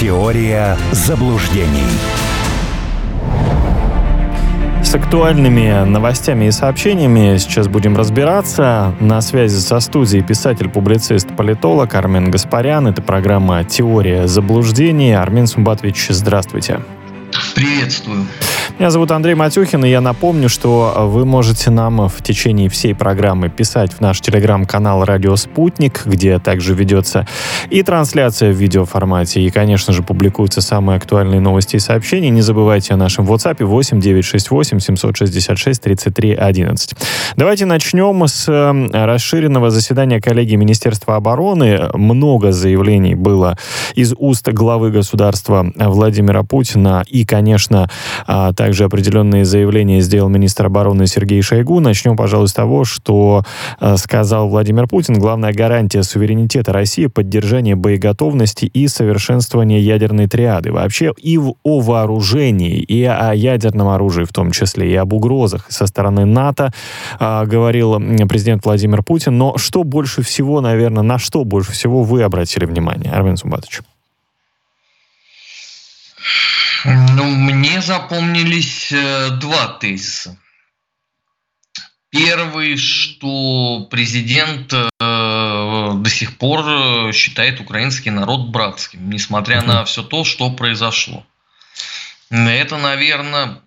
Теория заблуждений. С актуальными новостями и сообщениями сейчас будем разбираться. На связи со студией писатель-публицист-политолог Армен Гаспарян. Это программа «Теория заблуждений». Армен Сумбатович, здравствуйте. Приветствую. Меня зовут Андрей Матюхин, и я напомню, что вы можете нам в течение всей программы писать в наш телеграм-канал «Радио Спутник», где также ведется и трансляция в видеоформате, и, конечно же, публикуются самые актуальные новости и сообщения. Не забывайте о нашем WhatsApp 8 968 766 33 11. Давайте начнем с расширенного заседания коллегии Министерства обороны. Много заявлений было из уст главы государства Владимира Путина, и, конечно, также определенные заявления сделал министр обороны Сергей Шойгу. Начнем, пожалуй, с того, что сказал Владимир Путин. Главная гарантия суверенитета России — поддержание боеготовности и совершенствование ядерной триады. Вообще и о вооружении, и о ядерном оружии в том числе, и об угрозах со стороны НАТО говорил президент Владимир Путин. Но что больше всего, наверное, на что больше всего вы обратили внимание, Армен Сумбатович? Ну, мне запомнились два тезиса. Первый, что президент до сих пор считает украинский народ братским, несмотря на все то, что произошло. Это, наверное,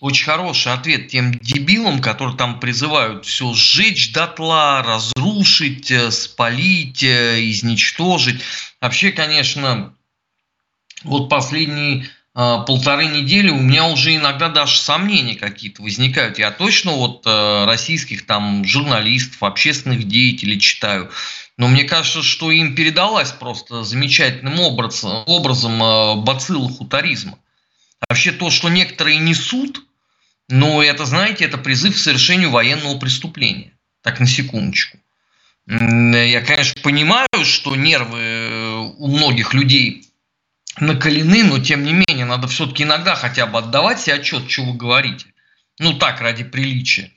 очень хороший ответ тем дебилам, которые там призывают все сжечь дотла, разрушить, спалить, изничтожить. Вообще, конечно... Вот последние полторы недели у меня уже иногда даже сомнения какие-то возникают. Я точно вот российских там журналистов, общественных деятелей читаю. Но мне кажется, что им передалась просто замечательным образом бацилла хутаризма. Вообще то, что некоторые несут, ну это, знаете, это призыв к совершению военного преступления. Так, на секундочку. Я, конечно, понимаю, что нервы у многих людей... накалены, но тем не менее надо все-таки иногда хотя бы отдавать себе отчет, что вы говорите. Ну так, ради приличия.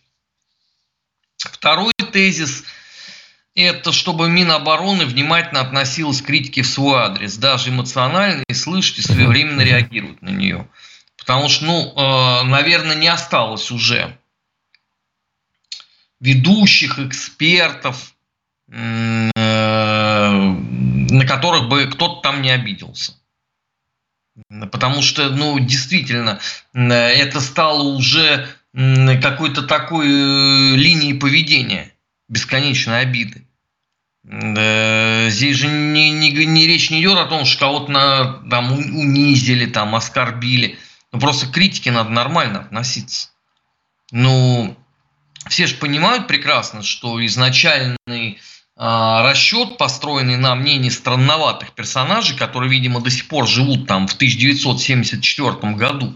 Второй тезис – это чтобы Минобороны внимательно относилась к критике в свой адрес, даже эмоционально, и слышать, и своевременно реагировать на нее. Потому что, ну, наверное, не осталось уже ведущих, экспертов, на которых бы кто-то там не обиделся. Потому что, ну, действительно, это стало уже какой-то такой линией поведения, бесконечной обиды. Здесь же не речь не идет о том, что кого-то там унизили, там, оскорбили. Ну, просто к критике надо нормально относиться. Ну, все же понимают прекрасно, что изначальный... расчет, построенный на мнении странноватых персонажей, которые, видимо, до сих пор живут там в 1974 году,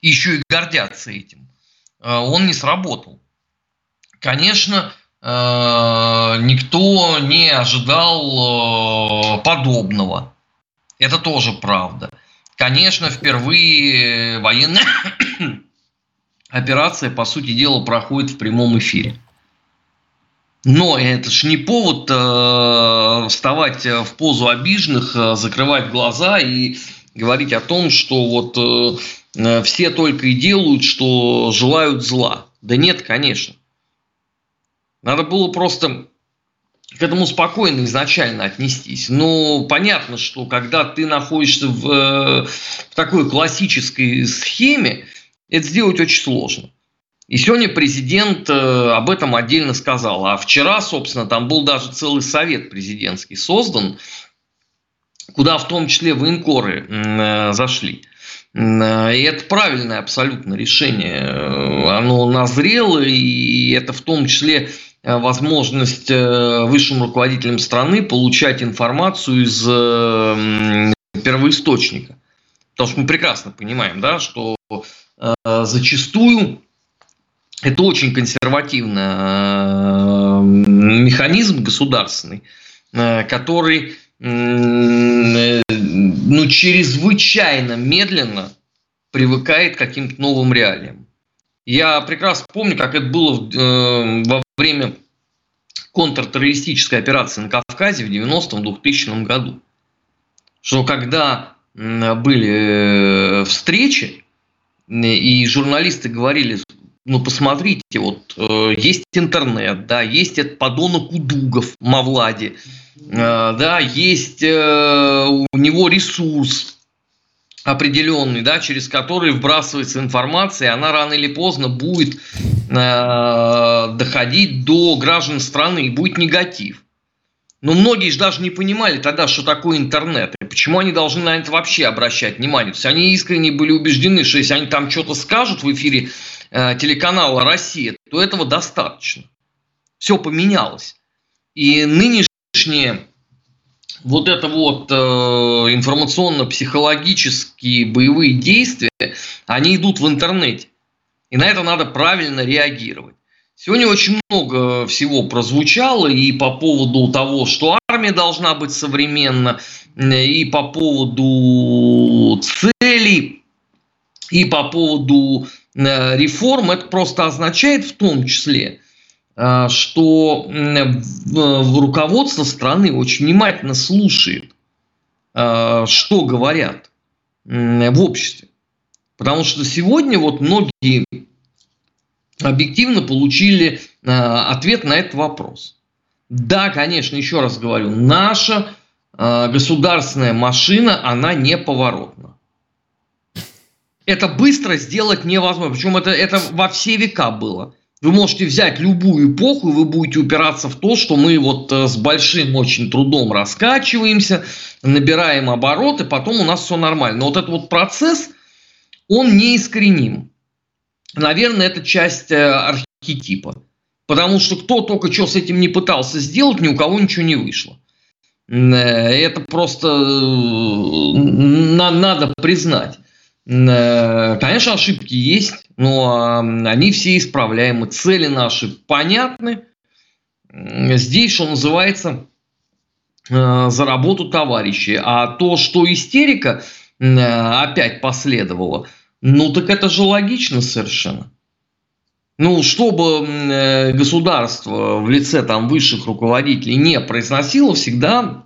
еще и гордятся этим, он не сработал. Конечно, никто не ожидал подобного. Это тоже правда. Конечно, впервые военная операция, по сути дела, проходит в прямом эфире. Но это ж не повод вставать в позу обиженных, закрывать глаза и говорить о том, что вот все только и делают, что желают зла. Да нет, конечно. Надо было просто к этому спокойно изначально отнестись. Но понятно, что когда ты находишься в такой классической схеме, это сделать очень сложно. И сегодня президент об этом отдельно сказал. А вчера, собственно, там был даже целый совет президентский создан, куда в том числе военкоры зашли. И это правильное абсолютно решение. Оно назрело, и это в том числе возможность высшим руководителям страны получать информацию из первоисточника. Потому что мы прекрасно понимаем, да, что зачастую... Это очень консервативный механизм государственный, который, ну, чрезвычайно медленно привыкает к каким-то новым реалиям. Я прекрасно помню, как это было во время контртеррористической операции на Кавказе в 1990-2000 году. что когда были встречи, и журналисты говорили, ну, посмотрите, вот есть интернет, да, есть этот подонок Удугов Мовлади, да, есть у него ресурс определенный, да, через который вбрасывается информация, она рано или поздно будет доходить до граждан страны и будет негатив. Но многие же даже не понимали тогда, что такое интернет, и почему они должны на это вообще обращать внимание. То есть они искренне были убеждены, что если они там что-то скажут в эфире телеканала «Россия», то этого достаточно. Все поменялось. И нынешние вот это вот информационно-психологические боевые действия, они идут в интернете. И на это надо правильно реагировать. Сегодня очень много всего прозвучало и по поводу того, что армия должна быть современна, и по поводу целей, и по поводу реформ. Это просто означает в том числе, что руководство страны очень внимательно слушает, что говорят в обществе. Потому что сегодня вот многие объективно получили ответ на этот вопрос. Да, конечно, еще раз говорю, наша государственная машина, она неповоротна. Это быстро сделать невозможно. Причем это во все века было. Вы можете взять любую эпоху, и вы будете упираться в то, что мы вот с большим очень трудом раскачиваемся, набираем обороты, потом у нас все нормально. Но вот этот вот процесс, он неискореним. Наверное, это часть архетипа. Потому что кто только что с этим не пытался сделать, ни у кого ничего не вышло. Это просто надо признать. Конечно, ошибки есть, но они все исправляемы. Цели наши понятны. Здесь, что называется, за работу товарищей. А то, что истерика опять последовала, ну так это же логично совершенно. Ну, чтобы государство в лице там высших руководителей не произносило, всегда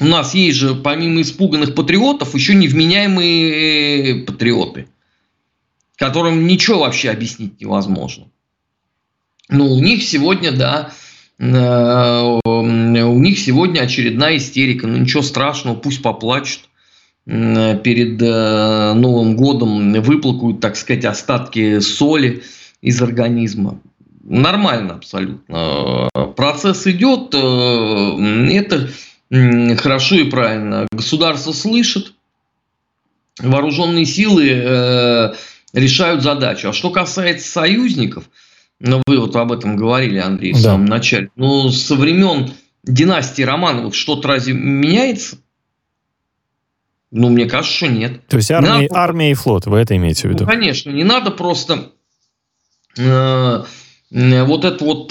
у нас есть же, помимо испуганных патриотов, еще невменяемые патриоты, которым ничего вообще объяснить невозможно. Но у них сегодня, да, у них сегодня очередная истерика. Ну, ничего страшного, пусть поплачут. Перед Новым годом выплакают, так сказать, остатки соли из организма. Нормально абсолютно. Процесс идет, это хорошо и правильно. Государство слышит, вооруженные силы решают задачу. А что касается союзников, ну вы вот об этом говорили, Андрей, в самом начале. Ну, со времен династии Романовых что-то разве меняется? Ну, мне кажется, что нет. То есть армия и флот, вы это имеете в виду? Ну, конечно, не надо просто вот это вот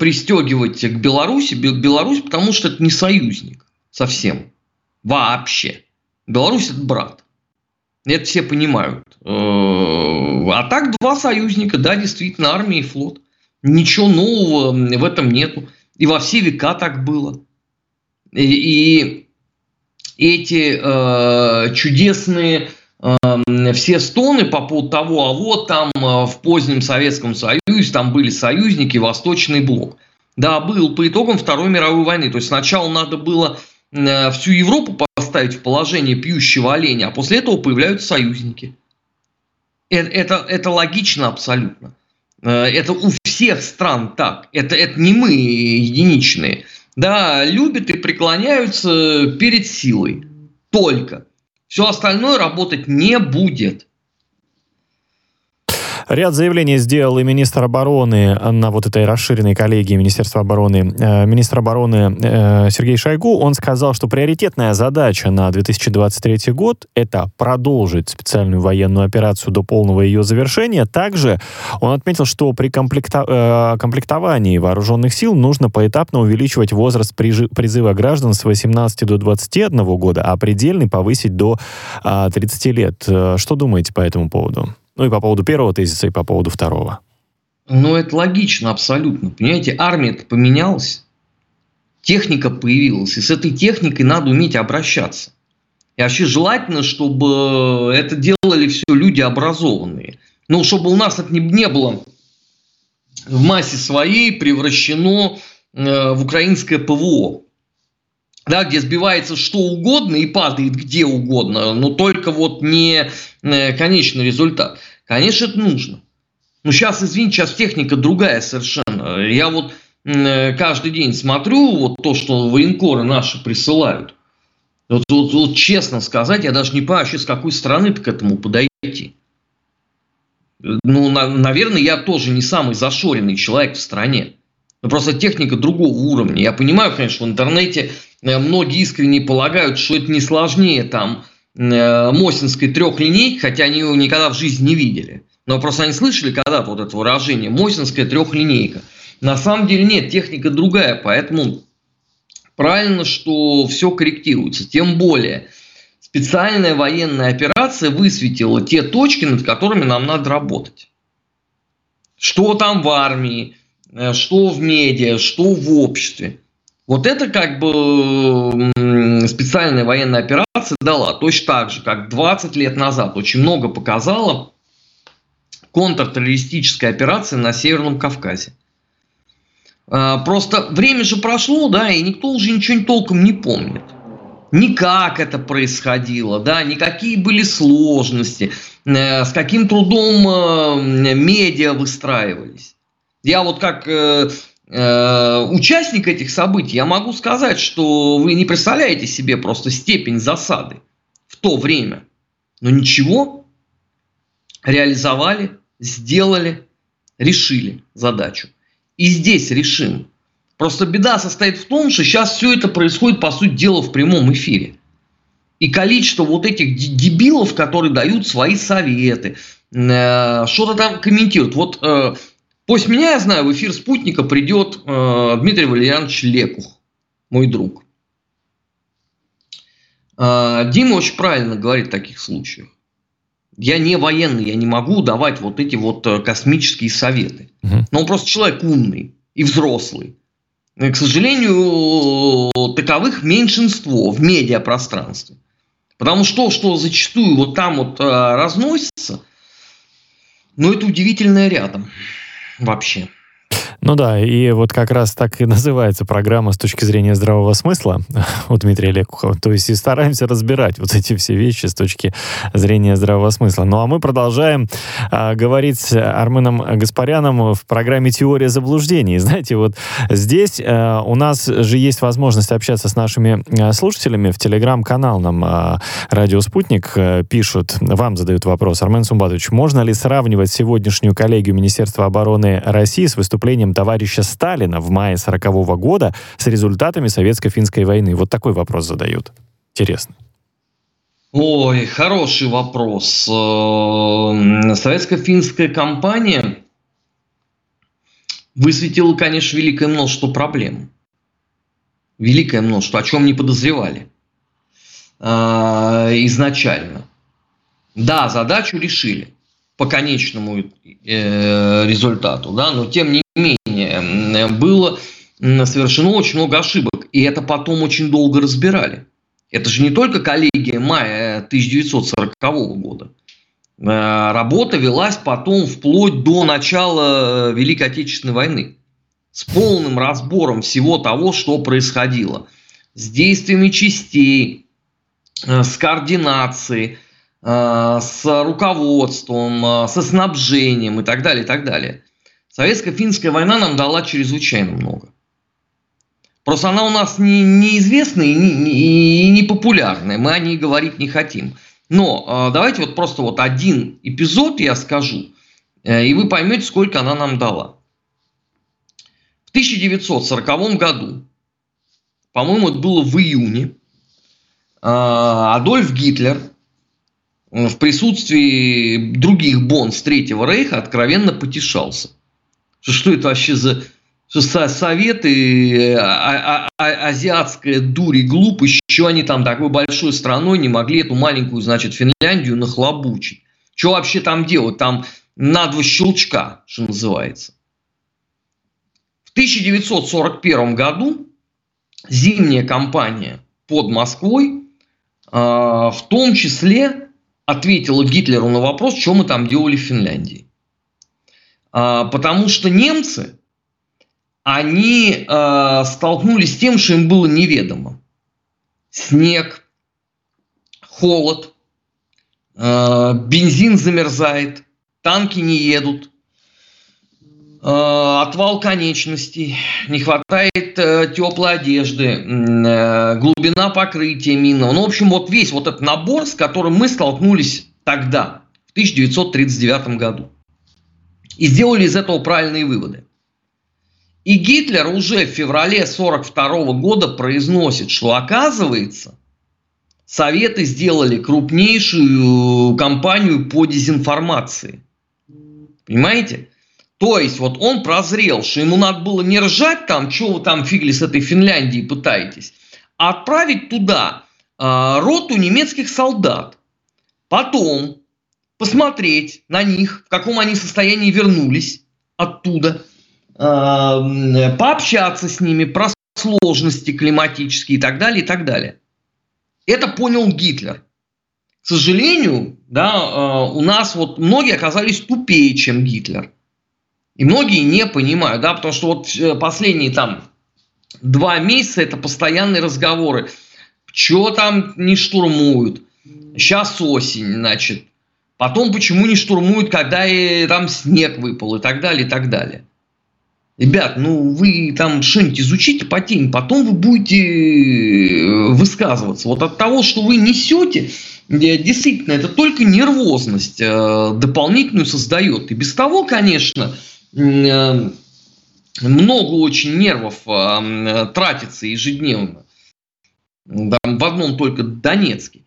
пристегивать к Беларуси. Беларусь, потому что это не союзник совсем. Вообще. Беларусь – это брат. Это все понимают. А так два союзника, да, действительно, армия и флот. Ничего нового в этом нету. И во все века так было. И эти чудесные все стоны по поводу того, а вот там в позднем Советском Союзе там были союзники, Восточный блок. Да, был по итогам Второй мировой войны. То есть сначала надо было всю Европу поставить в положение пьющего оленя, а после этого появляются союзники. Это логично абсолютно. Это у всех стран так. Это не мы единичные. Да, любят и преклоняются перед силой. Только. Все остальное работать не будет. Ряд заявлений сделал и министр обороны на вот этой расширенной коллегии Министерства обороны. Министр обороны Сергей Шойгу, он сказал, что приоритетная задача на 2023 год – это продолжить специальную военную операцию до полного ее завершения. Также он отметил, что при комплектовании вооруженных сил нужно поэтапно увеличивать возраст призыва граждан с 18 до 21 года, а предельный повысить до 30 лет. Что думаете по этому поводу? Ну и по поводу первого тезиса, и по поводу второго. Ну, это логично абсолютно. Понимаете, армия-то поменялась. техника появилась, и с этой техникой надо уметь обращаться. И вообще желательно, чтобы это делали все люди образованные. Но чтобы у нас это не было в массе своей превращено в украинское ПВО. Да, где сбивается что угодно и падает где угодно, но только вот не конечный результат. Конечно, это нужно. Но сейчас, извините, сейчас техника другая совершенно. Я вот каждый день смотрю вот то, что военкоры наши присылают. Вот честно сказать, я даже не понимаю, с какой стороны к этому подойти. Ну, наверное, я тоже не самый зашоренный человек в стране. Но просто техника другого уровня. Я понимаю, конечно, в интернете многие искренне полагают, что это не сложнее там Мосинской трехлинейки, хотя они его никогда в жизни не видели. Но просто они слышали когда-то вот это выражение «Мосинская трехлинейка». На самом деле нет, техника другая, поэтому правильно, что все корректируется. Тем более, специальная военная операция высветила те точки, над которыми нам надо работать. Что там в армии, что в медиа, что в обществе. Вот это как бы специальная военная операция дала, точно так же, как 20 лет назад очень много показала контртеррористическая операция на Северном Кавказе. Просто время же прошло, да, и никто уже ничего толком не помнит. Ни как это происходило, да, ни какие были сложности, с каким трудом медиа выстраивались. Я вот как участник этих событий, я могу сказать, что вы не представляете себе просто степень засады в то время. Но ничего, реализовали, сделали, решили задачу. И здесь решим. Просто беда состоит в том, что сейчас все это происходит, по сути дела, в прямом эфире. И количество вот этих дебилов, которые дают свои советы, что-то там комментируют. Вот после меня, я знаю, в эфир «Спутника» придет Дмитрий Валерьевич Лекух, мой друг. Дима очень правильно говорит в таких случаях. Я не военный, я не могу давать вот эти вот космические советы. Но он просто человек умный и взрослый. И, к сожалению, таковых меньшинство в медиапространстве. Потому что то, что зачастую вот там вот разносится, ну, это удивительное рядом вообще. Ну да, и вот как раз так и называется программа «С точки зрения здравого смысла» у Дмитрия Лекухова. То есть и стараемся разбирать вот эти все вещи с точки зрения здравого смысла. Ну а мы продолжаем говорить с Арменом Гаспаряном в программе «Теория заблуждений». Знаете, вот здесь у нас же есть возможность общаться с нашими слушателями. В телеграм-канал нам «Радио Спутник» пишут, вам задают вопрос. Армен Сумбатович, можно ли сравнивать сегодняшнюю коллегию Министерства обороны России с выступлением товарища Сталина в мае 40-го года с результатами советско-финской войны? Вот такой вопрос задают. Интересно. Ой, хороший вопрос. Советско-финская кампания высветила, конечно, великое множество проблем. Великое множество, о чем не подозревали изначально. Да, задачу решили по конечному результату, да, но тем не менее было совершено очень много ошибок, и это потом очень долго разбирали. Это же не только коллегия мая 1940 года. Работа велась потом вплоть до начала Великой Отечественной войны с полным разбором всего того, что происходило. С действиями частей, с координацией, с руководством, со снабжением и так далее, и так далее. Советско-финская война нам дала чрезвычайно много. Просто она у нас неизвестная и непопулярная. Мы о ней говорить не хотим. Но давайте вот просто вот один эпизод я скажу, и вы поймете, сколько она нам дала. В 1940 году, по-моему, это было в июне, Адольф Гитлер в присутствии других бонс Третьего Рейха откровенно потешался. Что это вообще за советы, азиатская дурь и глупость, еще они там такой большой страной не могли эту маленькую, значит, Финляндию нахлобучить. Что вообще там делать? Там на два щелчка, что называется. В 1941 году зимняя кампания под Москвой, в том числе ответила Гитлеру на вопрос, что мы там делали в Финляндии. Потому что немцы, они столкнулись с тем, что им было неведомо. Снег, холод, бензин замерзает, танки не едут, отвал конечностей, не хватает теплой одежды, глубина покрытия минного. Ну, в общем, вот весь вот этот набор, с которым мы столкнулись тогда, в 1939 году. И сделали из этого правильные выводы. И Гитлер уже в феврале 1942 года произносит, что, оказывается, Советы сделали крупнейшую кампанию по дезинформации. Понимаете? То есть, вот он прозрел, что ему надо было не ржать там, что вы там фигли с этой Финляндией пытаетесь, а отправить туда роту немецких солдат. Потом посмотреть на них, в каком они состоянии вернулись оттуда, пообщаться с ними про сложности климатические и так далее, и так далее. Это понял Гитлер. К сожалению, да, у нас вот многие оказались тупее, чем Гитлер. И многие не понимают, да, потому что вот последние там 2 месяца это постоянные разговоры. Чего там не штурмуют? Сейчас осень, значит. Потом почему не штурмуют, когда и там снег выпал и так далее, и так далее. Ребят, ну вы там что-нибудь изучите по теме, потом вы будете высказываться. Вот от того, что вы несете, действительно, это только нервозность дополнительную создает. И без того, конечно, много очень нервов тратится ежедневно. Там в одном только Донецке.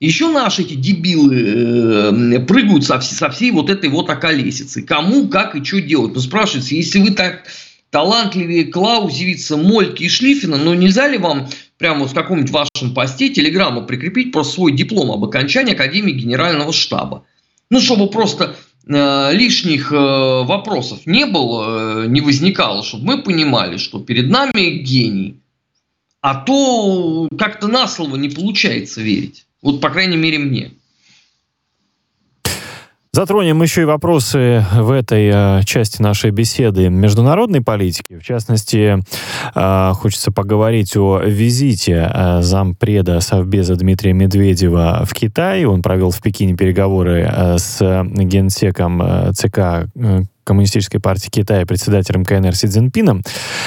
Еще наши эти дебилы прыгают со всей вот этой вот околесицей. Кому, как и что делать. Ну, спрашивается, если вы так талантливее Клаузевица, Мольке и Шлифена, ну, нельзя ли вам прямо вот в каком-нибудь вашем посте телеграмму прикрепить просто свой диплом об окончании Академии Генерального штаба? Ну, чтобы просто лишних вопросов не было, не возникало, чтобы мы понимали, что перед нами гений. А то как-то на слово не получается верить. Вот, по крайней мере, мне. Затронем еще и вопросы в этой части нашей беседы международной политики. В частности, хочется поговорить о визите зампреда Совбеза Дмитрия Медведева в Китай. Он провел в Пекине переговоры с генсеком ЦК Коммунистической партии Китая, председателем КНР Си Цзиньпином.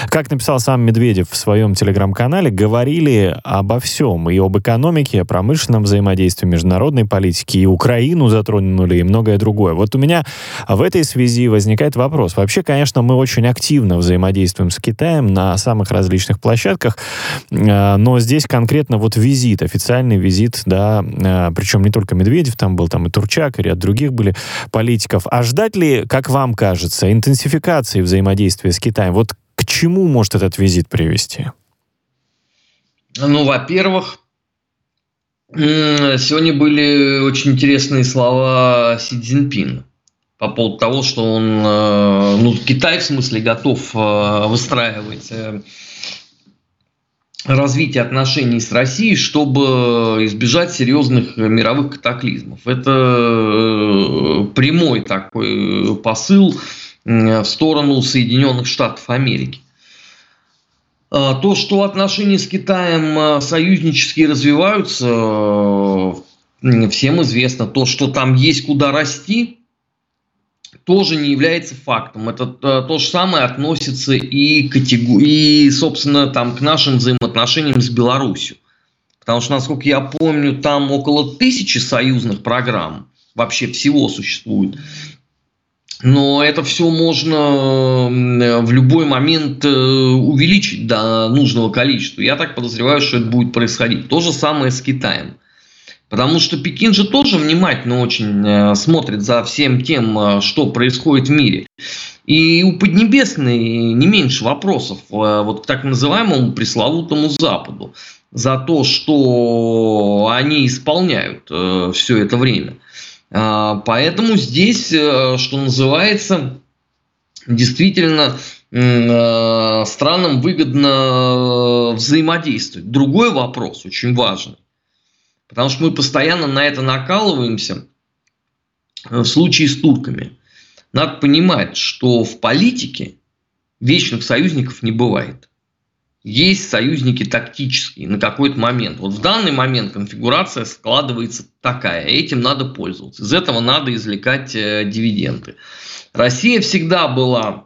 Как написал сам Медведев в своем телеграм-канале, говорили обо всем. И об экономике, о промышленном взаимодействии, международной политике, и Украину затронули, и многое другое. Вот у меня в этой связи возникает вопрос. Вообще, конечно, мы очень активно взаимодействуем с Китаем на самых различных площадках, но здесь конкретно вот визит, официальный визит, да, причем не только Медведев там был, там и Турчак, и ряд других были политиков. А ждать ли, как вам кажется, интенсификации взаимодействия с Китаем? Вот к чему может этот визит привести? Ну, во-первых, сегодня были очень интересные слова Си Цзиньпина по поводу того, что он, ну, Китай, в смысле, готов выстраивать развитие отношений с Россией, чтобы избежать серьезных мировых катаклизмов. Это прямой такой посыл в сторону Соединенных Штатов Америки. То, что отношения с Китаем союзнические развиваются, всем известно. То, что там есть куда расти, тоже не является фактом. Это то же самое относится и собственно, там, к нашим взаимоотношениям с Беларусью. Потому что, насколько я помню, там около 1000 союзных программ вообще всего существует. Но это все можно в любой момент увеличить до нужного количества. Я так подозреваю, что это будет происходить. То же самое с Китаем. Потому что Пекин же тоже внимательно очень смотрит за всем тем, что происходит в мире. И у Поднебесной не меньше вопросов вот к так называемому пресловутому Западу за то, что они исполняют все это время. Поэтому здесь, что называется, действительно странам выгодно взаимодействовать. Другой вопрос очень важный, потому что мы постоянно на это накалываемся в случае с турками. Надо понимать, что в политике вечных союзников не бывает. Есть союзники тактические на какой-то момент. Вот в данный момент конфигурация складывается такая. Этим надо пользоваться. Из этого надо извлекать дивиденды. Россия всегда была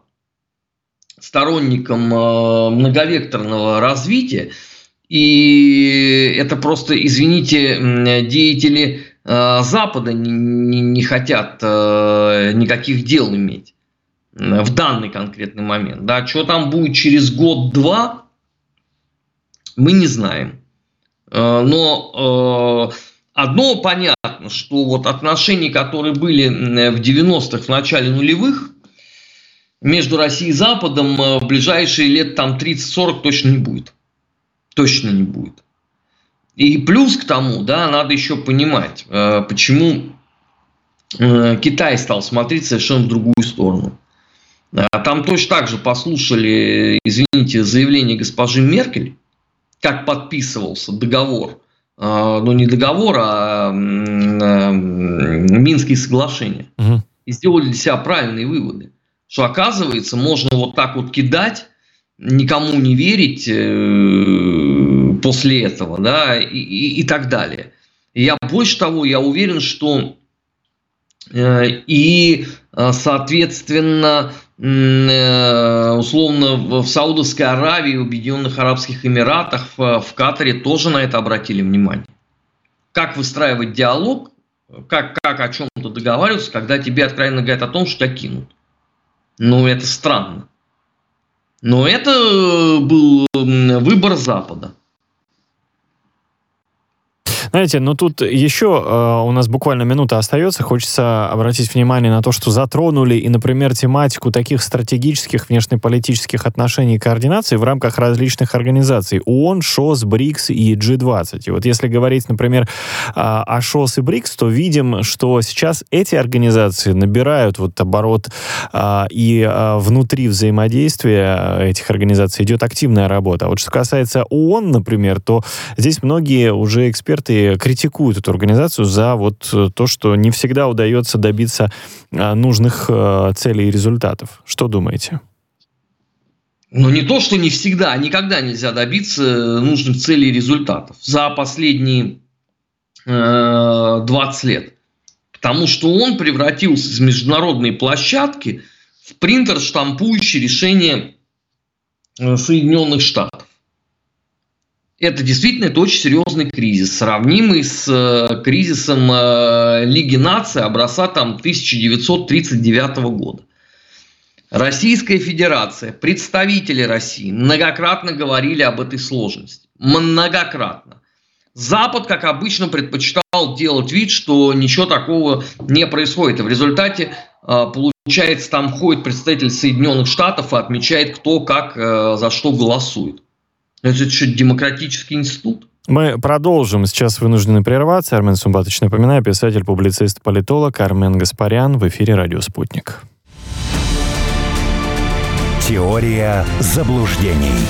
сторонником многовекторного развития. И это просто, извините, деятели Запада не хотят никаких дел иметь в данный конкретный момент. Да, что там будет через год-два, мы не знаем. Но одно понятно, что вот отношения, которые были в 90-х, в начале нулевых, между Россией и Западом в ближайшие лет там 30-40 точно не будет. Точно не будет. И плюс к тому, да, надо еще понимать, почему Китай стал смотреть совершенно в другую сторону. Там точно так же послушали, извините, заявление госпожи Меркель, как подписывался договор, ну не договор, а Минские соглашения. Угу. И сделали для себя правильные выводы, что оказывается можно вот так вот кидать, никому не верить после этого, да, и так далее. И я больше того, я уверен, что и соответственно условно в Саудовской Аравии, в Объединенных Арабских Эмиратах, в Катаре тоже на это обратили внимание. Как выстраивать диалог, как о чем-то договариваться, когда тебе откровенно говорят о том, что тебя кинут. Ну, это странно. Но это был выбор Запада. Знаете, но тут еще у нас буквально минута остается. Хочется обратить внимание на то, что затронули и, например, тематику таких стратегических внешнеполитических отношений и координаций в рамках различных организаций. ООН, ШОС, БРИКС и G20. И вот если говорить, например, о ШОС и БРИКС, то видим, что сейчас эти организации набирают вот оборот, и внутри взаимодействия этих организаций идет активная работа. А вот что касается ООН, например, то здесь многие уже эксперты критикуют эту организацию за вот то, что не всегда удается добиться нужных целей и результатов. Что думаете? Ну, не то, что не всегда, а никогда нельзя добиться нужных целей и результатов за последние 20 лет. Потому что он превратился из международной площадки в принтер, штампующий решение Соединенных Штатов. Это действительно это очень серьезный кризис, сравнимый с кризисом Лиги наций образца там 1939 года. Российская Федерация, представители России многократно говорили об этой сложности. Многократно. Запад, как обычно, предпочитал делать вид, что ничего такого не происходит. И в результате, получается, там ходит представитель Соединенных Штатов и отмечает, кто как за что голосует. Это что, демократический институт? Мы продолжим. Сейчас вынуждены прерваться. Армен Сумбатович, напоминаю, писатель, публицист, политолог Армен Гаспарян в эфире «Радио Спутник». Теория заблуждений.